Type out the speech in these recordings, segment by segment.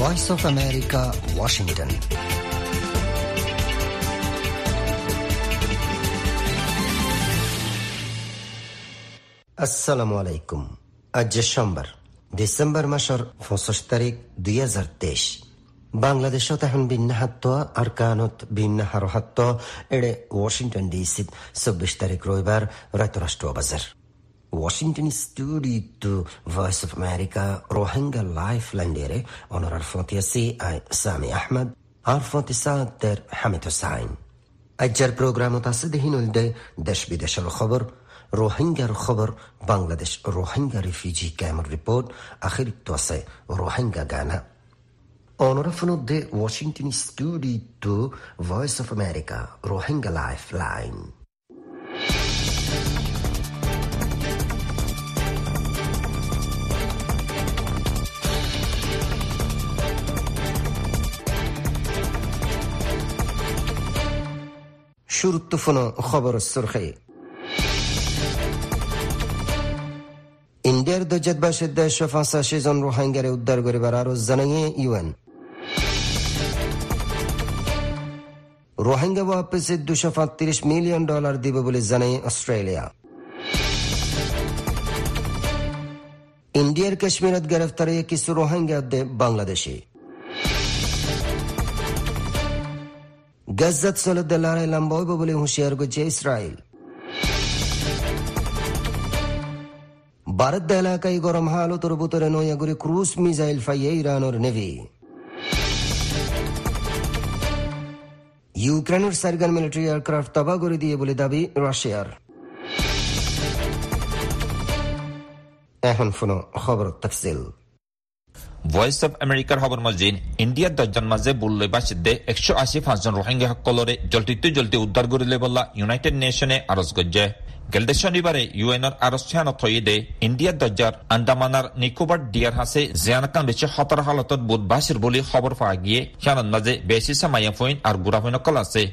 Voice of America, Washington. আসসালামু আলাইকুম। আজ সোমবার ডিসেম্বর মাসের 25 তারিখ 2023। বাংলাদেশত এখন বিন্যাহাত্ত আর কানত বিন্যাহারহাত্ত এড়ে ওয়াশিংটন ডিসিত 26 তারিখ রবিবার রাষ্ট্র বাজার Washington studio voice of America Rohingya life লাইন্ডেরে অনরার ফতিয়াসি আই সামি আহমদ আর ফতিসাতের হামিদ হুসাইন। আজকের প্রোগ্রামত আছে দেহিন দেশ বিদেশের খবর, রোহিঙ্গার খবর, বাংলাদেশ রোহিঙ্গা রিফিউজি ক্যাম্পের রিপোর্ট, আখিরিত আছে রোহিঙ্গা গানা। অনরাফনদে Washington studio voice of America Rohingya life line. গুরুত্বপূর্ণ খবর সুরখে ইন্ডিয়ার দোজাতবাসের ১৮৫ জন রোহিঙ্গারে উদ্ধার করিবার আরজ জানিয়ে ইউএন। রোহিঙ্গা ওয়াপসে $235 মিলিয়ন দিব বলে জানিয়ে অস্ট্রেলিয়া। ইন্ডিয়ার কাশ্মীরত গ্রেফতারে কিছু রোহিঙ্গা বাংলাদেশে। গাজাত চলতে লড়াই লম্বা হইব বলে হুঁশিয়ার করছে ইসরায়েল। ভারত এলাকায় গরম হালতের ভিতরে নয়াগুড়ি ক্রুজ মিসাইল ফাইয়ে ইরানের নেভি। ইউক্রেনের সার্গান মিলিটারি এয়ারক্রাফট তবা করে দিয়ে বলে দাবি রাশিয়ার। এখন ফোন খবর তফসিল। ভয়েস অফ আমেরিকার খবর মজি ইন্ডিয়ার 10 জন মাঝে বুল্লবাসী 185 জন রোহিঙ্গা সকলরে জলটি উদ্ধার করিলে বলা ইউনাইটেড নেশনে আরজ গজ্জে। গেলদে শনিবারে ইউএনর আরস্থান থইদে ইন্ডিয়ার 10 আন্দামানার নিকোবর ডিয়ার হাসে জিয়ানকান বেশি হতার হালতত বুধবাসীর বলে খবর পাওয়া গিয়ে সানন মাঝে বেশি সামায়া পয়েন্ট আর গুড়াফইন কল আছে।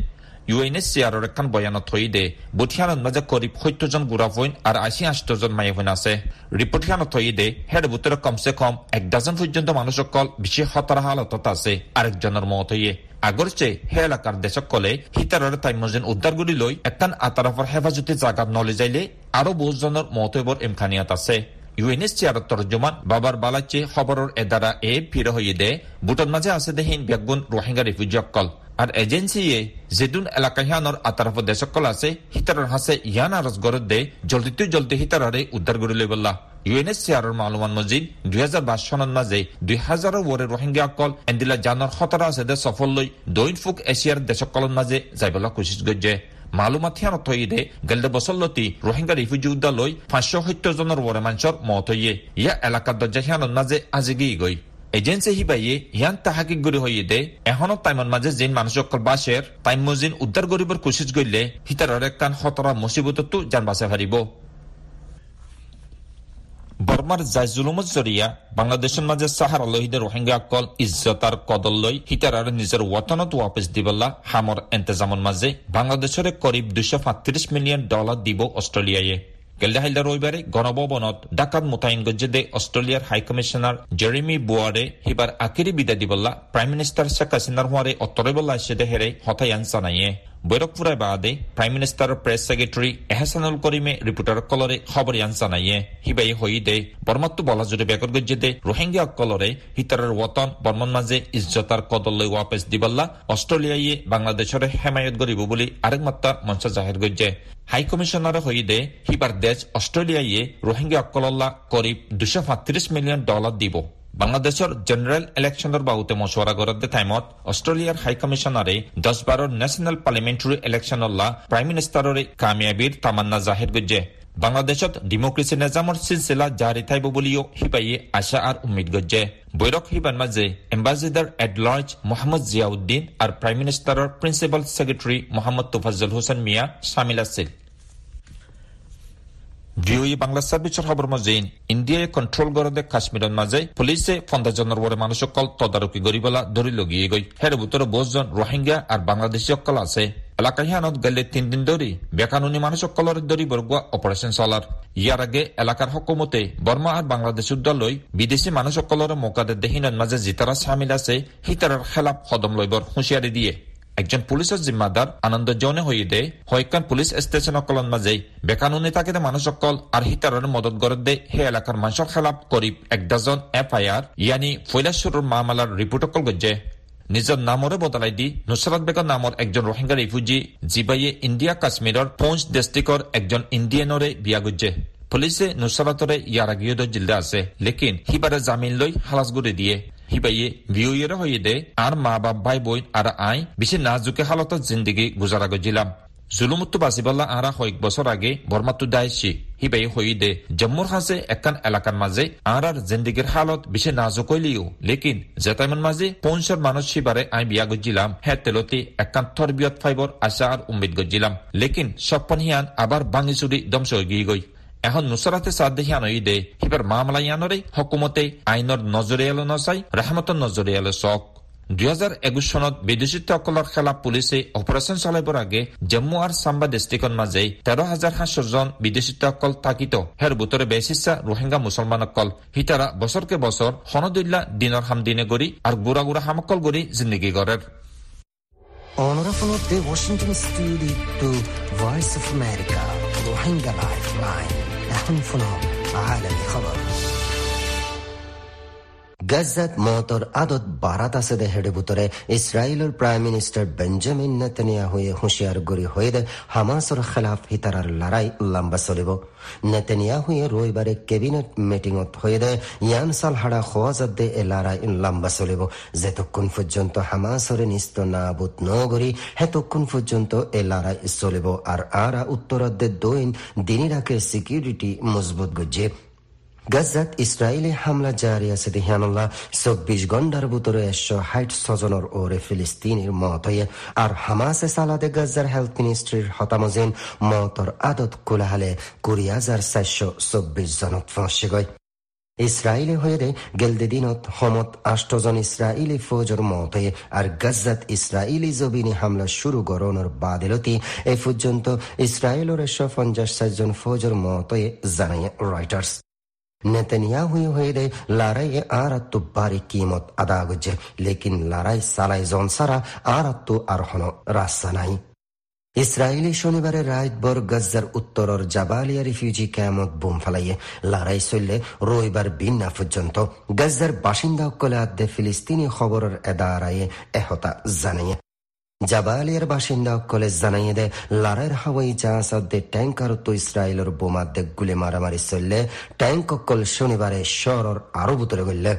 ইউএনএসসিআর একখান বয়ানত থইদে বুথিয়ানন মাঝে করিব 70 জন গুড়াফইন আর 88 জন মায়াফইন আছে। রিপোর্টখানত থইদে হেড বুতরে কমসে কম 1 ডজন পর্যন্ত মানুষ সকল বেশি হতার হালতত আছে। আরেকজনের মত হইয়ে আগর চেয়ে হে এলাকার দেশকলে হিতারের তাইমজিন উদ্ধারগুলি লৈ একখান আতারফর হেফাজতি জাগাত নলে যাইলে আরো 20 জনের মতবর ইমখানিয়াত আছে। ইউএনএসসিআর তর্জমান বাবার বালাচে খবরের এদারা এ ফিরে হইয়ে দে বুটন মাঝে আছে দেহীন ব্যাগুন রোহিঙ্গা রিফিউজি অকল আর এজেন্সিয়ে জেদুন এলাকাহানোর আতারফ দেশকল আছে হিতারের হাসে ইয়ান আরজ গরত দে জলদিতে জলদি হিতারারে উদ্ধার গড়ি লই বললা। ইউএনএসসিআর মালুমান মজিদ 2022 সনের মাঝে 2000 ওরে রোহিঙ্গা অকল এন্দিলা জানর খতরা আছে দে সফল লই দৈন ফুক এশিয়ার দেশকলন মাঝে যাইবলা কোশিশ গজ্জে। মালুমাত হিয়ানত হইদে গেলদে বসল্লতি রোহিঙ্গা রিফিউজি উদ্ধার লই 570 জনের ওরে মানসর মত হইয়ে ইয়া এলাকার দরজা হিয়ানোর মাঝে আজিগি গই। এজেন্সি হিবাইয়ে ইয়ান তাহাকিক গড়ি হইয়ে দে এখনো তাইমন মাঝে জিন মানুষ অকল বাসের তাইমজিন উদ্ধার গরিবর কোশিশ গইলে হিতারর একখান খতরা মুসিবততো জান বাসে হারিব। বর্মার জাইজুলুমত জরিয়া বাংলাদেশের মাঝে সাহারা লহিদে রোহিঙ্গা অকল ইজ্জতার কদল লই হিতারার নিজের ওয়াতনত ওয়াপস দিবলা হামর এন্তেজামন মাঝে বাংলাদেশের করিব $235 মিলিয়ন দিব অস্ট্রেলিয়ায়। গেলদাহিলা রবিবারে গণভবনত ডাকাত মোতায়েন গজ্জে দে অস্ট্রেলিয়ার হাই কমিশনার জেরেমি বুয়ারে হিবার আখিরি বিদায় দিবলা প্রাইম মিনিস্টার শেখ হাসিনার হওয়ারে অত্তরে বল্লা সেদে হেরে হতায়ান জানাইয়ে। বৈরকপুরায় বাদে prime minister press secretary Ehsanul করিমে রিপোর্টার কলরে খবর ইয়ান জানাইয়ে হিবাই হই দে বর্মাত্তু বলা জুড়ে বেকর গজ্জে দে রোহিঙ্গা কলরে হিতারের ওতন বর্মন মাঝে ইজ্জতার কদললৈ ওয়াপেস দিবল্লা অস্ট্রেলিয়ায় বাংলাদেশের হেমায়ত গরিব বলে আরেক মাত্রা মঞ্চ জাহির গজ্জে। হাই কমিশনার হই দে হিবার দেশ অস্ট্রেলিয়ায় রোহিঙ্গা অকল্লা করিব $235 মিলিয়ন দিব। বাংলাদেশের জেনারেল ইলেকশনের বাবুতে মশওয়ারা করার টাইমত অস্ট্রেলিয়ার হাই কমিশনারে 10-12 ন্যাশনাল পার্লামেন্টারি ইলেকশনল্লা প্রাইম মিনিস্টাররে কামিয়াবির তামান্না জাহির গজ্জে। বাংলাদেশত ডেমোক্রেসি নিজামর সিলসিলা জারি থাইব বলিও হিপাইয়ে আশা আর উম্মিদ গজ্জে। বৈরক হিবার মাঝে ambassador at large Mohammad Ziauddin আর প্রাইম মিনিস্টারের প্রিন্সিপাল সেক্রেটারি মোহাম্মদ তোফাজ্জল হোসেন মিয়া সামিল আছিল। ভিওই বাংলা সার্ভিসের খবর মজি ইন্ডিয়ায় কন্ট্রোল গড়ে কাশ্মীরের মাঝে পুলিশে 15 জনের ওরে মানুষ অকল তদারকি গরিবলা ধরি লগিয়ে গই হের ভিতরে 20 জন রোহিঙ্গা আর বাংলাদেশী অকল আছে। এলাকাহীনত গেলে 3 দিন ধরে বেকানুনি মানুষসকলের ধরে বরগুয়া অপারেশন চলার। ইয়ার আগে এলাকার হকুমতে বর্মা আর বাংলাদেশের দলই বিদেশী মানুষসকলের মোকাদের দেহীনের মাঝে জিতারা সামিল আছে হিতারার খেলাফ সদম লইবর হুঁশিয়ারি দিয়ে একজন পুলিশের জিম্মাদার আনন্দ জনে হয়ে দেয় হয়কান পুলিশ স্টেশনসকল মাঝে বেকানুনি থাকিতে মানুষসকল আর হিতারার মদত গড়ে দেয় সেই এলাকার মানুষের খেলাফ করিব 1 ডজন FIR ইয়ানি ফৈলাসুরের মামলার রিপোর্টসকল গজ্জে। নিজৰ নামৰে বদলাই দি নুসরাত বেগম নামৰ একজন রোহিঙ্গা রিফিউজি জিবাইয়ে ইন্ডিয়া কাশ্মীৰৰ পুঞ্চ ডিষ্ট্ৰিক্টৰ একজন ইণ্ডিয়ানৰে বিয়া গৈছে। পুলিচে নুসরাতৰে ইয়াৰ আগেও জিলা আছে, লেকিন সিবাৰে জামিন লৈ হালাচগুৰি দিয়ে। সিবাইয়ে বিয়েৰে হৈ দে আৰু মা বাপ ভাই বোন আৰু আই বেছি নাজুকে হালতত জিন্দগী গুজাৰা গৈছিলাম। জুলুমতো বাজিবল্লা আৰা কয়েক বছৰ আগে বৰ্মাতো দাইছি হিবাই হৈ দে জম্মুৰ হাজে একান এলাকার মাঝে আৰাৰ জিন্দগীৰ হালত বেছি নাজুক হলিও, লেকিন জেতাইমন মাঝে পঞ্চৰ মানুহ সিবাৰে আই বিয়া গজিলাম হে তেলতে একান তৰবিয়ত ফাইবৰ আশা আৰু উম্মিদ গজিলাম, লেকিন সপন হিয়ান আবাৰ ভাঙি চুৰি দমচ গি গৈ। এখন নুসরাতে সাদ্দে হিয়ান হৈ দে সিবাৰ মামলা ইয়ানৰে হকুমতে আইনৰ নজৰিয়াল নচাই ৰহমতৰ নজৰিয়াল চক। 2021 চনত বিদেশীসকলৰ খেলাফ পুলিচে অপাৰেচন চলাইবৰ আগে জম্মু আৰু চাম্বা ডিষ্ট্ৰিক্টৰ মাজে 13,500 জন বিদেশীসকল থাকিত হেৰ বুটৰে বেচিছা ৰোহিংগা মুছলমানসকল হিতাৰা বছৰকে বছৰ হনদুল্লা দিনৰ হামদিনে গৰি আৰু গুৰা গুৰা হামকল গৰি জিন্দগী গড়ৰ। গাজাত মৌতৰ আদত বাৰাত আছে দে হেডে বুটৰে ইছৰাইলৰ প্ৰাইম মিনিষ্টাৰ বেঞ্জামিন নেতানিয়াহুৱে হুঁচিয়াৰ কৰি হৈ দে হামাছৰ খেলাফ হিতাৰাৰ লৰাই লম্বা চলিব। নেতানিয়াহুৱে ৰবিবাৰে কেবিনেট মিটিঙত হৈ দে ইয়ান চালহাৰা খোৱাজাত দে এ লৰাই লম্বা চলিব, যেতক্ষণ পৰ্যন্ত হামাছৰে নিস্ত নাবুত নগৰি হেতক্ষণ পৰ্যন্ত এ লৰাই চলিব। আৰু আৰা উত্তৰত দে দৈন দিনী ৰাখে ছিকিউৰিটি মজবুত গজে। গাজাত ইসরায়েলি হামলা জারি আছে দেহানুল্লাহ 24 ঘণ্টার ভিতরে 160 জনের ওরে ফিলিস্তিনির মত হয়ে আর হামাসে সালাদে গাজার হেলথ মিনিস্ট্রির হতামজিন মতর আদত খোলা হলে 20,424 জনত ফাঁসি গয়। ইসরায়েলি হয়ে দে গেলদে দিনত সমত 8 জন ইসরায়েলি ফৌজর মত হয়ে আর গাজাত ইসরায়েলি জবিনী হামলা শুরু গরণের বাদেলতি এ পর্যন্ত ইসরায়েলের 156 জন ফৌজর মত হয়ে জানিয়ে রয়টার্স। নেতানিয়াহুয়ে হয়ে দে লড়াইয়ে আরাত্তু বাড়ি কিমত আদা গজে, লেকিন লড়াই সালাই জনসারা আরাত্তু আর হন রাস্তা নাই। ইসরায়েলি শনিবারে রাতভর গাজার উত্তরের জাবালিয়া রিফিউজি ক্যাম্পত বোম ফেলাইয়ে লড়াই চললে রবিবার বিন্না পর্যন্ত গাজার বাসিন্দাসকলে আদে ফিলিস্তিনি খবরের এদারায়ে এহতা জানিয়ে। জাবালিয়ার বাসিন্দাসকলে জানাইয়ে দে লড়াইয়ের হাওয়াই জাহাজ দে ট্যাঙ্কার তো ইসরায়েলের বোমা দে গুলি মারামারি চললে ট্যাঙ্কসকল শনিবারে শহরের আরো ভিতরে গেলে।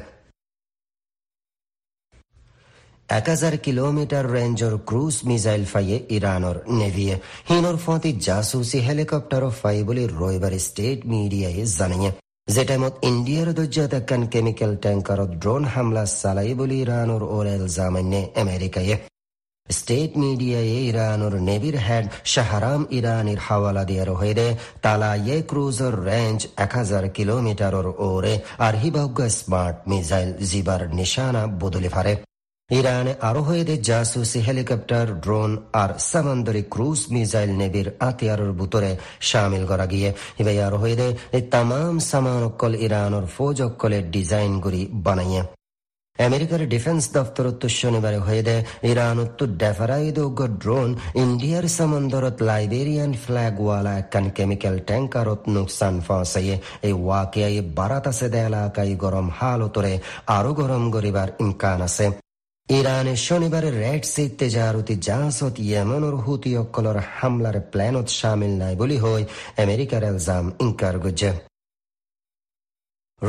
1000 কিলোমিটার রেঞ্জৰ ক্ৰুজ মিজাইল ফাইয়ে ইৰাণৰ নেভিয়ে হিনৰ ফতি জাসুসি হেলিকপ্টাৰ ফাই বুলি ৰবিবাৰে ষ্টেট মিডিয়াই জানিয়ে। যে টাইমত ইণ্ডিয়াৰ দৰ্জাত এখন কেমিকেল ট্যাঙ্কাৰত ড্ৰোন হামলা চালাই বুলি ইৰাণৰ অৰেল জামান্যে আমেৰিকায়ে। স্টেট মিডিয়ায় ইরানোর নেভির হেড শাহরাম ইরানির হাওয়ালা দিয়ে হয়ে দে তালা এ ক্রুজর রেঞ্জ 1000 কিলোমিটারর ওরে আর হিবাউগা স্মার্ট মিসাইল জিবার নিশানা বদলে ফারে। ইরানে আরো হয়ে দে জাসুসি হেলিকপ্টার ড্রোন আর সামন্দরী ক্রুজ মিসাইল নেভির আতিয়ারর বুতরে সামিল করা গিয়ে ইবাই আরো হয়ে দে এই তামাম সামানকল ইরানোর ফৌজকলে ডিজাইন করি বানাইয়ে। আমেরিকার ডিফেন্স দপ্তর শনিবার হয়ে দে ইরানত ডেফারাইদোগ ড্রোন ইন্ডিয়ার সমন্দরত লাইবেরিয়ান ফ্ল্যাগওয়ালা একখান কেমিক্যাল ট্যাঙ্কারত নুকসান ফাঁসাইয়ে এই ওয়াকিয়াই বারাত আছে দে এলাকায় গরম হালতরে আরো গরম গরিবার ইমকান আছে। ইরানে শনিবারে রেড সি তেজারতি জাহাজত ইয়েমেনৰ হুতিসকলৰ হামলার প্লেনত সামিল নাই বুলি হৈ আমেরিকার এলজাম ইনকার গজে।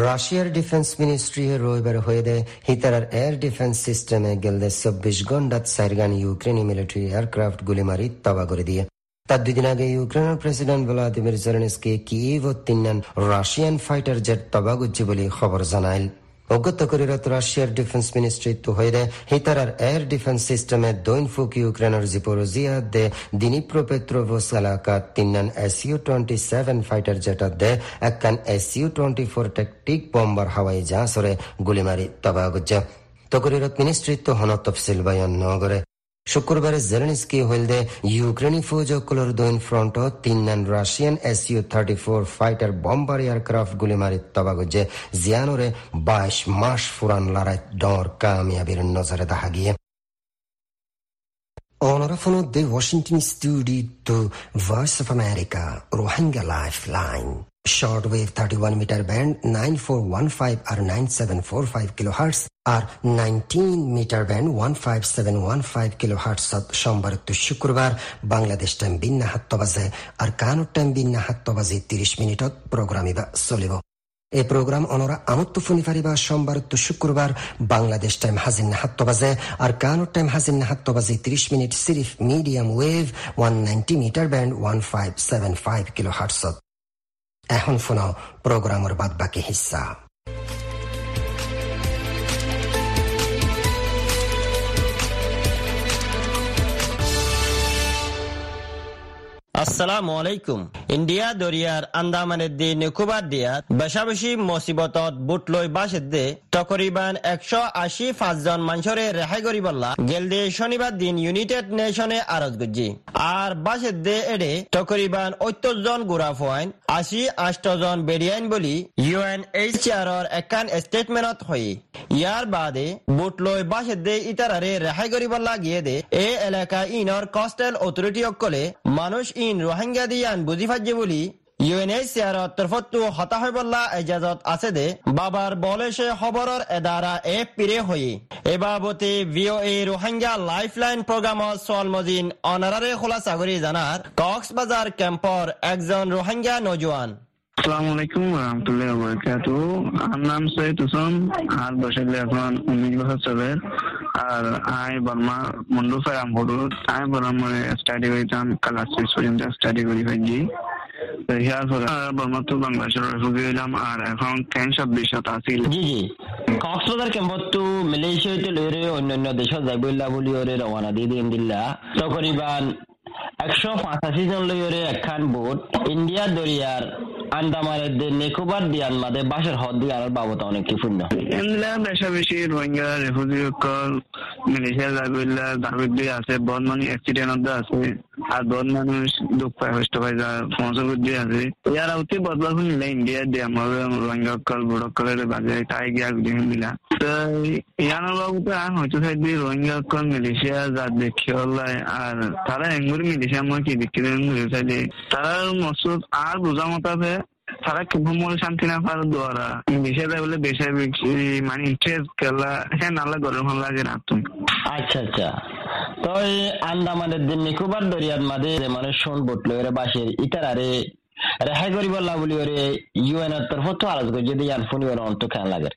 রাশিয়ার ডিফেন্স মিনিস্ট্রি রবিবার হয়ে দে হিতারার এয়ার ডিফেন্স সিস্টেমে গেলদে 24 ঘণ্টাত 4 গান ইউক্রেনি মিলিটারি এয়ারক্রাফট গুলি মারি তবা করে দিয়ে। তার 2 দিন আগে ইউক্রেনের প্রেসিডেন্ট ভ্লাদিমির জেলেনস্কি কিয়েভত 3 রাশিয়ান ফাইটার জেট তবা গুজি বলে খবর জানাইল। অজ্ঞত করিরত রাশিয়ার ডিফেন্স মিনিস্ট্রি তো হয়ে দে হিতারার এয়ার ডিফেন্স সিস্টেমে দৈনফুক ইউক্রেনের জিপোরোজিয়া দে দিনিপ্রোপেত্রোভস্ক এলাকাত 3 SU-27 ফাইটার জেটার দে একখান SU-24 ট্যাকটিক বম্বার হাওয়াই জাহাজরে গুলিমারি তবা গজ্জা। তকরিরত মিনিস্ট্রি তো হন তফসিল বায়ন নগরে শুক্রবার জেলেনস্কি হইলদে ইউক্রেনি ফৌজকুলোর দৈন ফ্রন্ট তিন Russian SU-34 fighter bomber aircraft গুলিমারি তবাগজে জিয়ানোরে 22 মাস ফুরান লড়াই ডর কামিয়াবির নজরে দেখা গিয়ে অনারাফনো দে Washington studio to voice of America Rohingya life line shortwave 31 metre band 9415 আর 9745 কিলোহার্টজ আর 19 মিটার ব্যান্ড 15715 কিলোহার্টজ সোমবার তো শুক্রবার বাংলাদেশ টাইম বিন্না 7 বাজে আর কানুর টাইম বিন্না 7 বাজে 30 মিনিটত প্রোগ্রামই বা চলিব। এই প্রোগ্রাম অনরা আমত্ত ফোনি ফারিবা সোমবার তো শুক্রবার বাংলাদেশ টাইম হাজির না 7 বাজে আর কানুর টাইম হাজির না 7 বাজে 30 মিনিট সিরিফ medium wave 190 metre band 1575 kilohertz. এখন শোনা প্রোগ্রামের বাদ বাকি হিস্সা। আসসালামু আলাইকুম। ইন্ডিয়া দরিয়ার আন্দামানের দি নিকোবর দিয়াত বেশাবেশি মুসিবতত বুট লই বাসে দে তকরিবান 185 জন মানুষরে রেহাই করিবলা গেল দে শনিবার দিন ইউনাইটেড নেশনে আরজ গজি আর বাসে দে এডে তকরিবান 70 জন গোরা ফয়ন 88 জন বেরিয়ান বলি UNHCR এর একখান স্টেটমেন্টত হই। ইয়ার বাদে বুট লই বাসে দে ইতারারে রেহাই করিবলা গিয়ে দে এই এলাকা ইনর কোস্টাল অথরিটি অকলে মানুষ রোহিঙ্গা দিয়ান বুঝি ফাজে বলি UNHCR তরফতো হতা হইবলা ইজাজত আছে দে বাবার বলেশে খবরের এদারা এ পিরে হয়ে এবাবতে VOA রোহিঙ্গা লাইফলাইন প্রোগ্রামত সলমদিন অনারারে খোলাসা করি জানার কক্সবাজার ক্যাম্পর একজন রোহিঙ্গা নজওয়ান। আসসালামু আলাইকুম ওয়া রাহমাতুল্লাহি ওয়া বারাকাতুহু। আমার নাম সৈয়দ হোসেন আর বয়স এখন 19 বছর আর আমি বর্মা মন্ডুফার আমরুদ আমি বর্মা স্টাডি করিতাম ক্লাস 6 পর্যন্ত স্টাডি করি হইছি তো হিয়ার বর্মা তো বাংলাদেশের রেফিউজি হইলাম আর এখন 10-20 আছিল। জি জি কক্সবাজার ক্যাম্পত তো মালয়েশিয়াতে লইরে অন্যান্য দেশে যাইবলা বলি ওরে রওনা দিয়ে দিন দিল্লা তকরিবান 185 জন লইরে একখান বোট ইন্ডিয়া দরিয়ার আন্দামানের দে নিকোবর দিয়ান মাদে বাসের হদ দিয়ে আর বাবদ অনেক পূর্ণ এমলা বেশাবেশি রোহিঙ্গা রেফিউজি কল মালয়েশিয়া যাইবলা দাবিত দিয়ে আছে বন মানে অ্যাক্সিডেন্ট আছে আর বন মানুষ দুঃখ পায় কষ্ট পায় যা ফসল দিয়ে আছে ইয়ার অতি বদলা নিলে ইন্ডিয়া দিয়ে আমার রোহিঙ্গা কল বড় কলের বাজে তাই গিয়া দিলা তো ইয়ান বাবুতে আর হয়তো সাইড দিয়ে রোহিঙ্গা কল মালয়েশিয়া যা দেখি হলাই আর তারা এঙ্গুর মালয়েশিয়া আমার কি দেখি সাইডে তারা মসুদ আর বোঝা মতাবে তারা কুমল শান্তি না পাওয়ার দ্বারা বিশেষ বলে বেশি মানে ইন্টারেস্ট খেলা হ্যাঁ নালা গরম লাগে না তুমি। আচ্ছা আচ্ছা তো আন্দামানের দিন নিকোবর দরিয়ার মাঝে মানে শোন বটল এরা বাসের ইতার আরে রেহাই করিব বলি ওরে UN এর তরফ তো আলোচ করি যদি ফোন অন্ত খেয়াল লাগে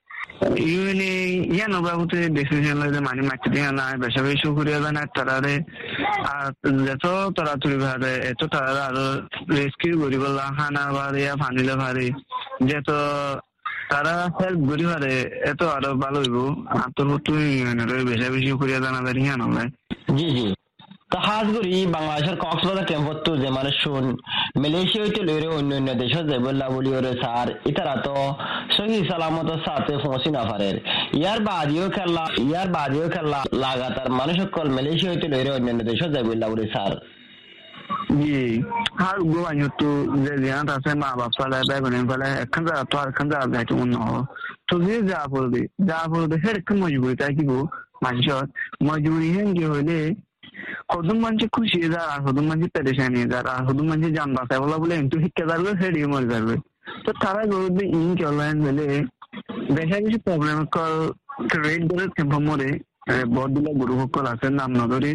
তারা হেল্প করি পারে এত আরো ভালো হইব আর তোর বেশা বেশি করিয়া জানা যায় হ্যাঁ নয়। জি জি তো হাজ করি বাংলাদেশের কক্সবাজার ক্যাম্পত তো যে মানে শুন মালয়েশিয়া হইতে লইরে অন্যান্য দেশে যাইবলা বলি ওরে স্যার ইতারা তো সহি সালামত সাথে পৌঁছি না পারে ইয়ার বাদিও খেলা লাগাতার মানুষ সকল মালয়েশিয়া হইতে লইরে অন্যান্য দেশে যাইবলা বলি স্যার। জি আর গোয়ানো তো যে জাত আছে মা বাপ ফেলায় ভাই বোন ফেলায় এখন যা তো আর এখন যা যাইতে অন্য তো যে যা পড়বে সেরকম মজবুরি থাকিব মানুষ মজবুরি হেঙ্গে হইলে হদুম মানুষের খুশি যার আর হদুম মানুষের পেরেশানি যার আর হদুম মানুষের যান বাঁচায় বলা বলে কিন্তু শিক্ষা যাবে সেটিও মরে যাবে তো তারা গরুদের ইন চলায়ন বলে বেশা কিছু প্রবলেম রেড গরুর ক্যাম্প মরে বরদুলা গরু সকল আছে নাম নগরী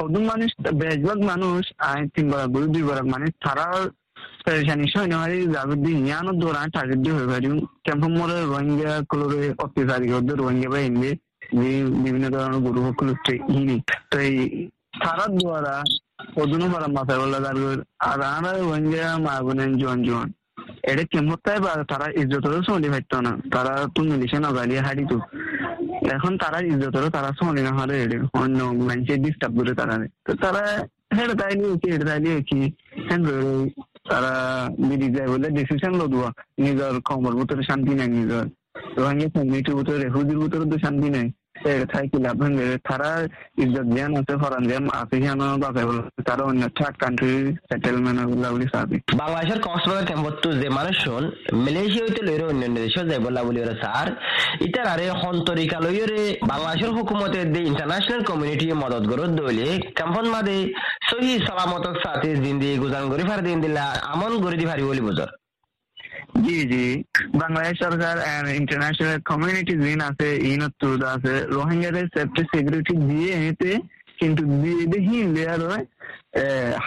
হদুম মানুষ বেশভাগ মানুষ আই 3 বরাক গরু 2 বরাক মানুষ তারা পেরেশানি সৈন্য হারি যাবে দিয়ে ইয়ানো দৌড়া টার্গেট দিয়ে হয়ে পারি ক্যাম্প মরে রোহিঙ্গা কলরে অত্যাচারী করবে রোহিঙ্গা বা এনবে বিভিন্ন ধরনের গরু সকল তো এই সারা দ্বারা ওজনও পারা মাথায় বলা তারপর আর আমরা রোহিঙ্গা মা বোনের জোয়ান এটা কেমন তারা ইজ্জতেরও চলি পারত না তারা তো মিলিশে না গাড়িয়ে হারিত এখন তারা ইজ্জতেরও তারা চলি না হারে এড়ে অন্য মানুষের ডিস্টার্ব করে তারা তো তারা হেঁটে তাইলে হেঁটে তাইলে তারা বেরিয়ে যায় বলে ডিসিশন লোদা নিজের খবর ভিতরে শান্তি নাই নিজের রোহিঙ্গা ফ্যামিলিটির ভিতরে রেফিউজির ভিতরে তো শান্তি নাই তারা ইজ্জত যেন আছে ফরান যেন আছে যেন তারা অন্য থার্ড কান্ট্রি সেটেলমেন্ট বলি চাবি বাংলাদেশের কক্সবাজার ক্যাম্পত যে মানুষজন মালয়েশিয়া হইতে লইরে অন্যান্য দেশ যাই বলা বলি ওরা স্যার ইটার আরে সন্তরিকা লইরে বাংলাদেশের হুকুমতে দি ইন্টারন্যাশনাল কমিউনিটি মদত গড়ত দইলে ক্যাম্পন মাদে সহি সালামতক সাথে জিন্দেগি গুজান গরি ফার দিন দিলা আমন গরি দি ভারি বলি বুঝর জি জি বাংলাদেশ সরকার ইন্টারন্যাশনাল কমিউনিটি জিন আছে ইনতুরদা আছে রোহিঙ্গাদের সেফটি সিকিউরিটি দিয়ে হেতে কিন্তু দিয়ে দেখি লেয়ার হয়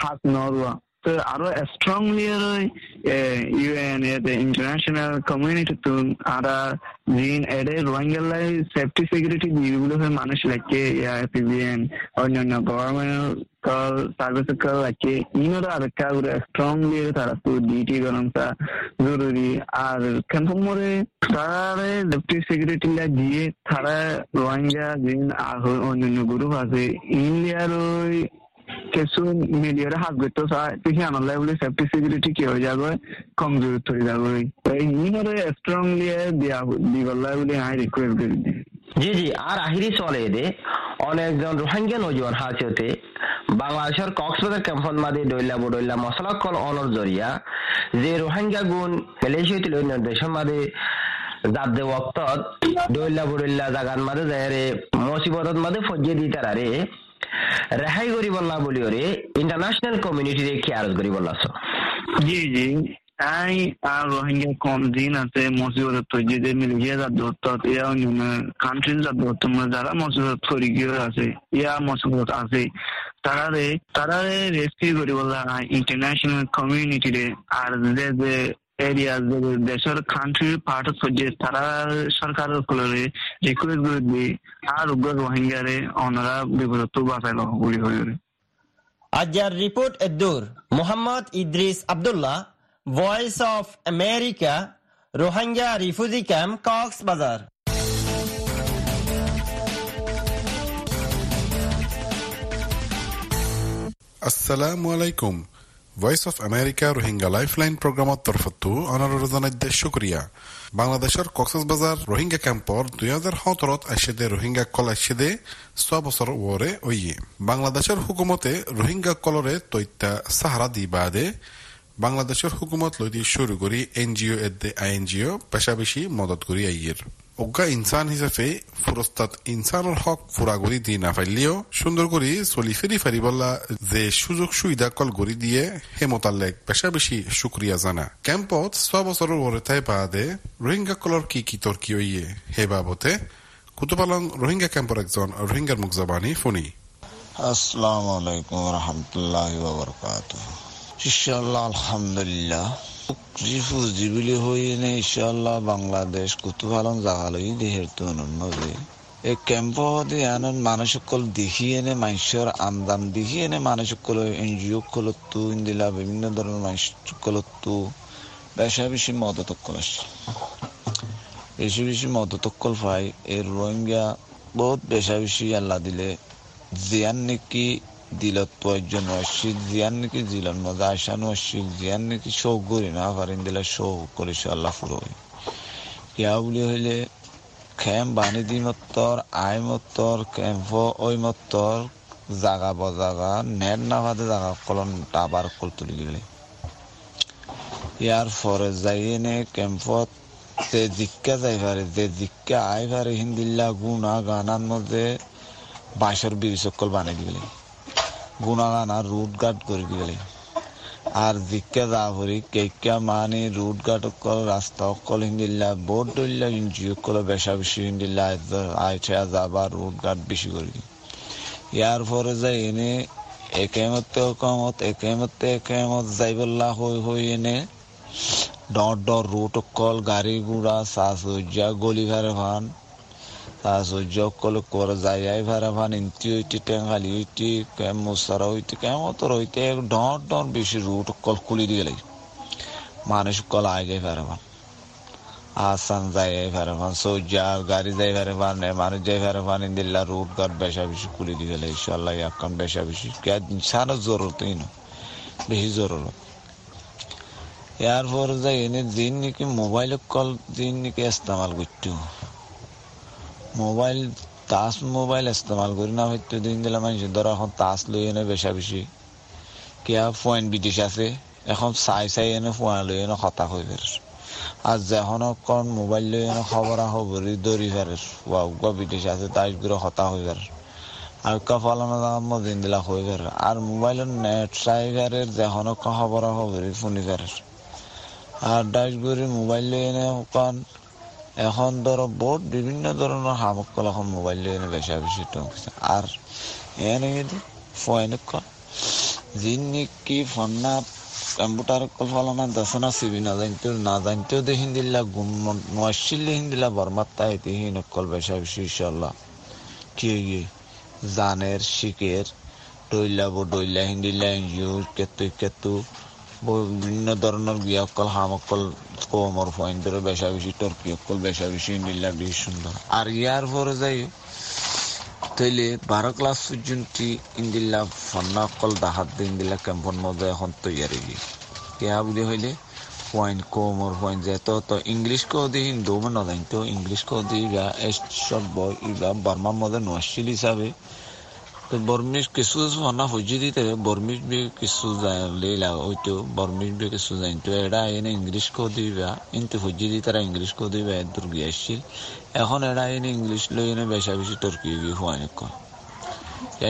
হাত নরওয়া তো আরো স্ট্রং লেয়ার হয় ইউএন এতে ইন্টারন্যাশনাল কমিউনিটি তুন আর জিন এডে রোহিঙ্গা লাই সেফটি সিকিউরিটি দিয়েগুলো হয় মানুষ লাগে এপিবিএন অন্যান্য গভর্নমেন্ট সার্ভিস লাগে ইনরা আর কাউরে স্ট্রং লেয়ার তারা তো ডিটি গরমটা জরুরি আর কনফার্মরে তারে সেফটি সিকিউরিটি লাই দিয়ে তারা রোহিঙ্গা জিন আর অন্যান্য গ্রুপ আছে ইন্ডিয়ার ওই কিছু মিডিয়ার হাত গেতো আনলে সেফটি সিকিউরিটি কি হয়ে যাবে কমজোর হয়ে যাবে স্ট্রংলি দিবলাই বলে আমি রিকোয়েস্ট করি জি জি আর আহিরি চলে দে অনেকজন রোহিঙ্গা নজওয়ান হাজতে বাংলাদেশের কক্সবাজার ক্যাম্পন মাদে ডইলা বডইলা মশলা কল অনর জরিয়া যে রোহিঙ্গা গুণ মালয়েশিয়াতে লই নির্দেশ মাদে জাত দে ওয়াক্ত ডইলা বডইলা জাগান মাদে যায়রে মুসিবতত মাদে ফজিয়ে দি তারারে রেহাই করি বললা বলি ওরে ইন্টারন্যাশনাল কমিউনিটি কেয়ার করি বললাছ জি জি আই আর রোহিঙ্গা কম দিন আছে মসজিদের তৈরি মিলিয়ে যার দত্তক ইয়া অন্য কান্ট্রিজ যার দত্তম যারা মসজিদের তৈরি আছে ইয়া মসজিদ আছে তারারে তারারে রেস্কিউ করি বললা ইন্টারন্যাশনাল কমিউনিটি রে আর যে যে এরিয়া দেশের কান্ট্রির পার্ট সজ্জে তারা সরকারের কলরে রিকোয়েস্ট করে দিয়ে আর উগ্র রোহিঙ্গারে অনারা বিপরত বাঁচাইল গুলি হয়ে আজার রিপোর্ট এদুর Mohammad Idris Abdullah voice of America Rohingya refugee camp Cox's Bazar. আসসালামু আলাইকুম। Voice of America Rohingya lifeline প্রোগ্রামত তরফতো অনুরোধনের দেশ শুক্রিয়া। বাংলাদেশের কক্সবাজার রোহিঙ্গা ক্যাম্পর 2017 আইসেদে রোহিঙ্গা কল আইসেদে 6 বছর ওরে ওইয়ে বাংলাদেশের হুকুমতে রোহিঙ্গা কলরে তৈত্যা সাহারা দি বাদে বাংলাদেশের হুকুমত লইতে শুরু করি এনজিও এদে আইএনজিও পেশাবেশি মদত করি আইয়ের অজ্ঞা ইনসান হিসাবে ফুরস্তাত ইনসানের হক ফুরা গড়ি দি না ফাইলেও সুন্দর করে চলি ফেরি ফারি বললা যে সুযোগ সুবিধা কল গড়ি দিয়ে হেমতাল্লেক পেশা বেশি শুক্রিয়া জানা। ক্যাম্পত 6 বছরের ওরেথায় বাদে রোহিঙ্গা কলর কি কি তর্কি ইয়ে হে বাবতে কুতুপালং রোহিঙ্গা ক্যাম্পর একজন রোহিঙ্গার মুখ জবানি ফোনি। আসসালামু আলাইকুম রহমতুল্লাহি ওয়া বারাকাতুহু। ইনশাআল্লাহ আলহামদুলিল্লাহ রিফিউজিবিলি হইনে ইনশাআল্লাহ বাংলাদেশ কুতুবালং জাগালই দেহের তনুন্ন যে এই ক্যাম্প হতে আনন মানুষকল দেখিয়ে এনে মানুষের আমদাম দেখিয়ে এনে মানুষকল এনজিও কলত্তু ইন্দিলা বিভিন্ন ধরনের মানুষকলত্তু বেশা বেশি মদতকল আসছে বেশি বেশি মদতকল পাই এর রোহিঙ্গা বহুত বেশা বেশি আল্লাহ দিলে জিয়ান নাকি দিলত প্রয়োজন আসছি জিয়ান নাকি জিলন মজা আসানো আসছি জিয়ান নাকি শোক করি না পারেন দিলে শোক করেছে আল্লাহ ফুরোই ইয়া বলি হইলে খেম বানি দিমত্তর আইমত্তর খেম্প ঐমত্তর জাগা বজাগা নেট না ভাতে জাগা কলন টাবার কল তুলি গেলে ইয়ার পরে যাই এনে ক্যাম্পত যে জিক্কা যাই পারে যে জিক্কা আই পারে হিন্দিল্লা গুণা গানার মধ্যে বাঁশর বিরিসকল বানিয়ে দিলে গুণাগান আর রুট গার্ড করে গেলে আর জিকা যা ভরি কেকা মানে রুট গার্ড কল রাস্তা অকল হিন্দিল্লা বোট ধরল এনজিও কল বেশা বেশি হিন্দিল্লা আইছে যাবা রুট গার্ড বেশি করে ইয়ার পরে যায় এনে একেমত যাই বললা হয়ে হয়ে এনে ডর ডর রুট কল গাড়ি ঘোড়া সাজসজ্জা গলি ঘরে ভান সাজসজ্জাকল করে যাই আই ভাড়া ভান ইন্তি হইতে টেঙ্গালি হইতে কেম মশারা হইতে কেমতর হইতে ডর ডর বেশি রুট কল খুলি দিয়ে লাগে মানুষ কল আই যাই ভাড়া ভান আসান যাই আই ভাড়া ভান সজ্জা গাড়ি যাই ভাড়া ভান মানুষ যাই ভাড়া ভান ইন্দিল্লা রুট গার্ড বেশা বেশি খুলি দিয়ে গেলে ইনশাল্লাহ এখন বেশা বেশি সারা জরুরতই না বেশি জরুরত ইয়ার পর যাই এনে দিন নাকি মোবাইল কল দিন নাকি ইস্তেমাল করতে মোবাইল তাস মোবাইল ইস্তেমাল করি না, হয়তো দিন দিলাম মানুষের ধরো এখন তাস লই এনে বেশা বেশি কিয়া ফোন বিদেশ আছে এখন চাই চাই এনে ফোন লই এনে কথা কই ফের আর যখন কন মোবাইল লই এনে খবরা খবরই দৌড়ি ফেরেস ওয়া বিদেশ আছে তাই করে হতা হয়ে ফের আর কপালানো দিন দিলা হয়ে ফের আর মোবাইলের নেট চাই ফেরের যখন খবরা খবরই ফোনি ফেরেস আর ডাইস করে মোবাইল লই এনে কন এখন ধরো বহুত বিভিন্ন ধরনের হামকল এখন মোবাইল লই এনে বেশা বেশি টংছে আর এনে ফোন যিনি কি ফন্না কম্পিউটার কল ফলানা দশনা সিবি না জানতেও দেখিন দিল্লা গুণ নয়শিল্লি হিন্দিলা বরমাত তাই তিহিন কল বেশা বেশি ইনশাল্লাহ কি জানের শিখের ডইলা বো ডইলা হিন্দিল্লা ইউ কেতু কেতু বিভিন্ন ধরনের বিয়াকল হামকল কোমর ফোন ধরে বেশা বেশি টর্কি কল বেশা বেশি হিন্দিল্লা বেশি সুন্দর আর ইয়ার পরে যাই তৈলে 12 ক্লাস পর্যন্ত ইন্দিল্লা ফন্না কল দাহাত ইন্দিল্লা ক্যাম্পন মধ্যে এখন তৈরি কেয়া বলে হইলে পয়েন্ট কোমর পয়েন্ট যেত তো ইংলিশ কেউ দিই দৌমে নদাইন তো ইংলিশ কেউ দিই বা সব বা বর্মার মধ্যে নোয়াশিল হিসাবে তো বর্মিশ কিছু ফন্না হজি দিতে বর্মিশ বি কিছু লেলা হইতো বর্মিশ বি কিছু জানতো এরা এনে ইংলিশ কেউ দিই বা কিন্তু হজি দিই তারা ইংলিশ কেউ দিই বা এর দুর্গি আসছিল এখন এরা এনে ইংলিশ লই এনে বেশা বেশি টর্কি হয়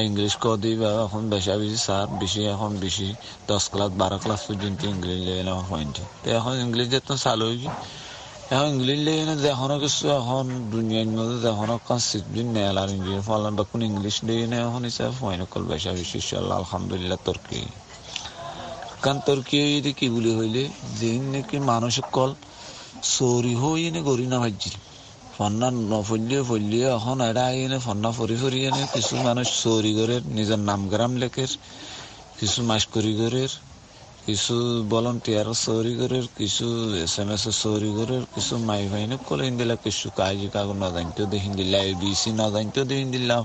ইংলিশ কেউ দিই বা এখন বেশা বেশি সার বেশি এখন বেশি 10 ক্লাস 12 ক্লাস পর্যন্ত ইংলিশ লই এনে হয় তো এখন ইংলিশ যেত চালু হয়ে এখন ইংলিশ লই এনে যখন কিছু এখন দুনিয়ার মধ্যে যখন সিটবিন নেয়াল আর ইংলিশ ফলান বা কোন ইংলিশ লই এনে এখন হিসাবে হয় কল বেশা বেশি ইনশাল্লাহ আলহামদুলিল্লাহ তর্কি কারণ তর্কি যদি কি বলি হইলে যেদিন নাকি মানুষ কল চৌরি হয়ে এনে গড়ি না ভাজছিল ফন্না নফলিয়ে ফলিয়ে এখন এরা এনে ফন্না ফরি ফরি এনে কিছু মানুষ চৌরি করে নিজের নাম গ্রাম লেখের কিছু মাস্করিগরের কিছু ভলন্টিয়ার চৌরি করে কিছু SMS চৌরি করে কিছু মাই ভাইনে কলে ইন্দিলা কিছু কাজ কাগজ না জানতেও দেখি দিল্লা ABC না জানতেও দেখি দিল্লাম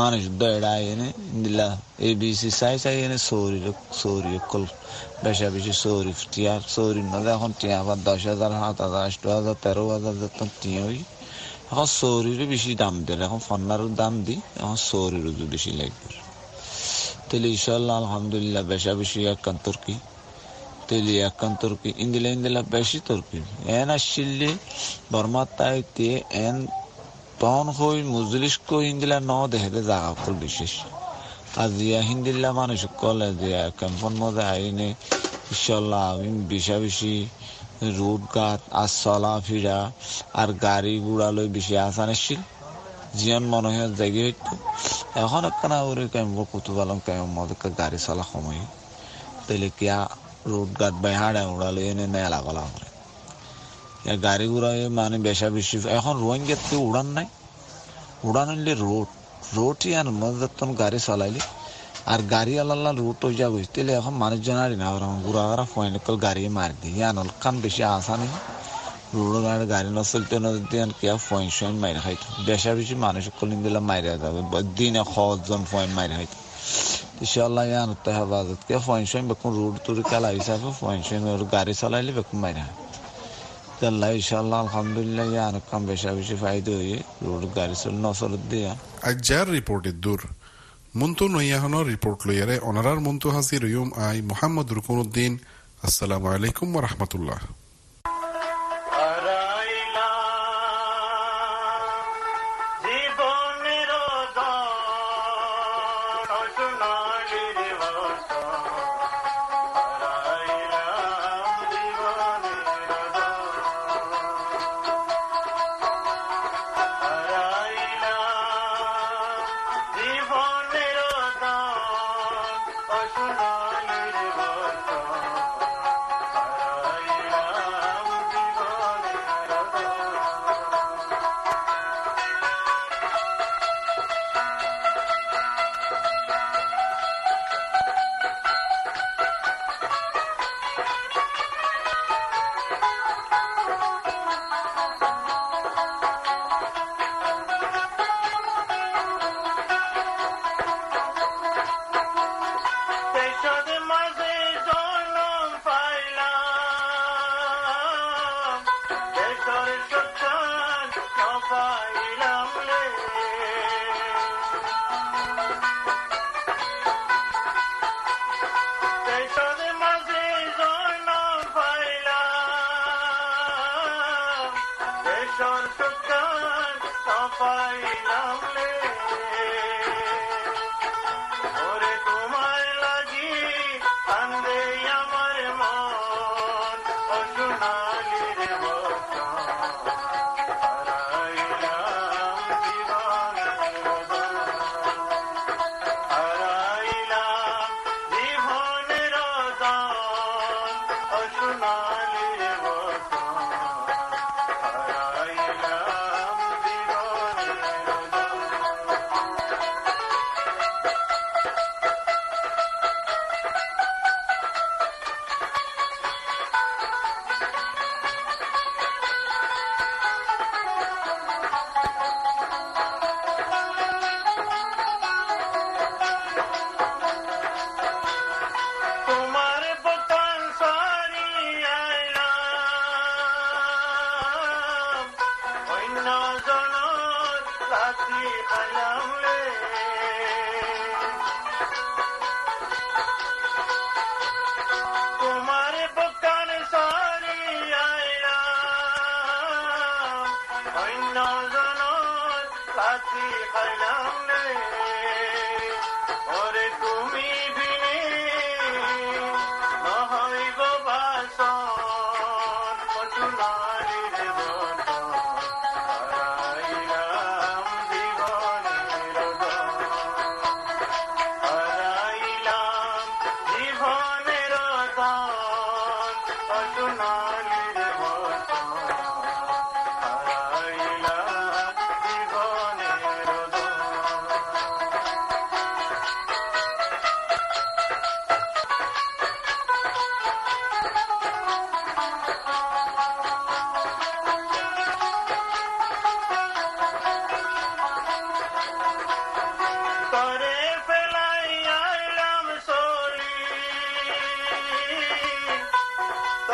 মানুষ দয়রা এনে দিল্লা ABC চাই চাই এনে চৌরি কল বেশা বেশি চৌরি টিয়ার চৌরি না এখন টিয়া আবার 10,000 7,000 8,000 13,000 যখন টিয়া হই এখন চৌরিরও বেশি দাম দেয় এখন ফন্নারও দাম দিই এখন চৌরিরও বেশি লাগবে তেলে ইনশাল্লাহ আলহামদুলিল্লাহ বেশা বেশি একখান তর্কি তেলে একখান তর্কি ইন্দিলা ইন্দিলা বেশি তর্কি এন আসলে বর্মা তাইতে এন তখন হই মজলিস কই ইন্দিলা ন দেহেতে জাগা কল বিশেষ আর জিয়া হিন্দিল্লা মানুষ কলে জিয়া ক্যাম্পন মধ্যে আইনে ইনশাল্লাহ আমি বেশা বেশি রোড ঘাট আর চলাফেরা আর গাড়ি ঘোড়া লই বেশি আসান আসছিল জিয়ান মনে হয় জায়গা হইতো এখন একখানা ওরে কেমন কুতুবালাম কেমন মধ্যে গাড়ি চলা সময় তাইলে কিয়া রোড ঘাট বাই হাঁড়া উড়ালো এনে নেলা গলা গাড়ি ঘোড়া মানে বেশা বেশি এখন রোহিঙ্গার তো উড়ান নাই উড়ান হইলে রোডই আর মধ্যে গাড়ি চলাইলে আর গাড়ি আলাল্লা রোড হয়ে যাবো তাইলে এখন মানুষজন আর না ঘুরা ঘুরা ফয়েন কল গাড়ি মারি দিই আনল কান বেশি আসা নেই রোডের গাড়ি গাড়ি না চলতে না কেউ ফয়েন সয়েন মারি খাইতো বেশা বেশি মানুষ কল দিলে মারা যাবে দিনে 100 জন ফয়েন মারি খাইতো ইনশাল্লাহ আনতে হবে কেউ ফয়েন সয়েন বেকুন রোড তোর খেলা হিসাবে ফয়েন সয়েন গাড়ি চলাইলে বেকুন মারা আল্লাহ ইনশাল্লাহ আলহামদুলিল্লাহ আনক কাম বেশা বেশি ফায়দা হয়ে রোড গাড়ি চল নচল দিয়া আর যার রিপোর্টের দূর মন্তু নৈয়াহনৰ রিপোর্ট লইয়ারে অনারার মন্তু হাজির ইউম আই মোহাম্মদ রুকনুদ্দিন আসসালামু আলাইকুম ওয়া রাহমাতুল্লাহ I love you. সন্তকার সবাই নামলে ওরে তোমার লাগি কান্দে আমার মন অসুনালির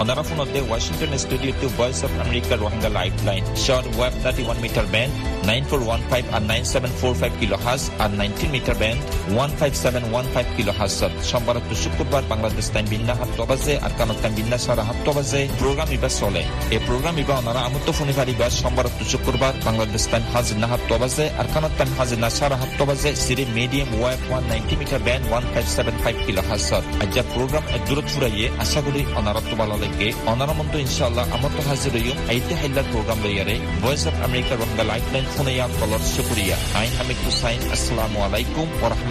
On the phone of the Washington studio to Voice of America Rohingya Lifeline. Short web 31 meter band 9415 and 9745 kilohertz and 19 meter band 15715 kilohertz. Shombar to Shukrobar Bangladesh time binna 7 baje ar Kano time binna 7:30 baje program iba chole. Ei program iba onara amutto phone pariba Shombar to Shukrobar Bangladesh time hazinna 7 baje ar Kano time hazinna 7:30 baje siri medium wave 190 meter band 1575 kilohertz. Ajja program edurot furaye asha gori onara to balale অনারমন্ত ইনশাআল্লাহ আমার তো হাজির হইম আইতে হাইলার programme লইয়ারে voice of America Rohingya lifeline ফোনে ইয়া কলর শুকরিয়া আই হামিদ হুসাইন আসসালামু আলাইকুম ওয়া রাহমাতুল্লাহ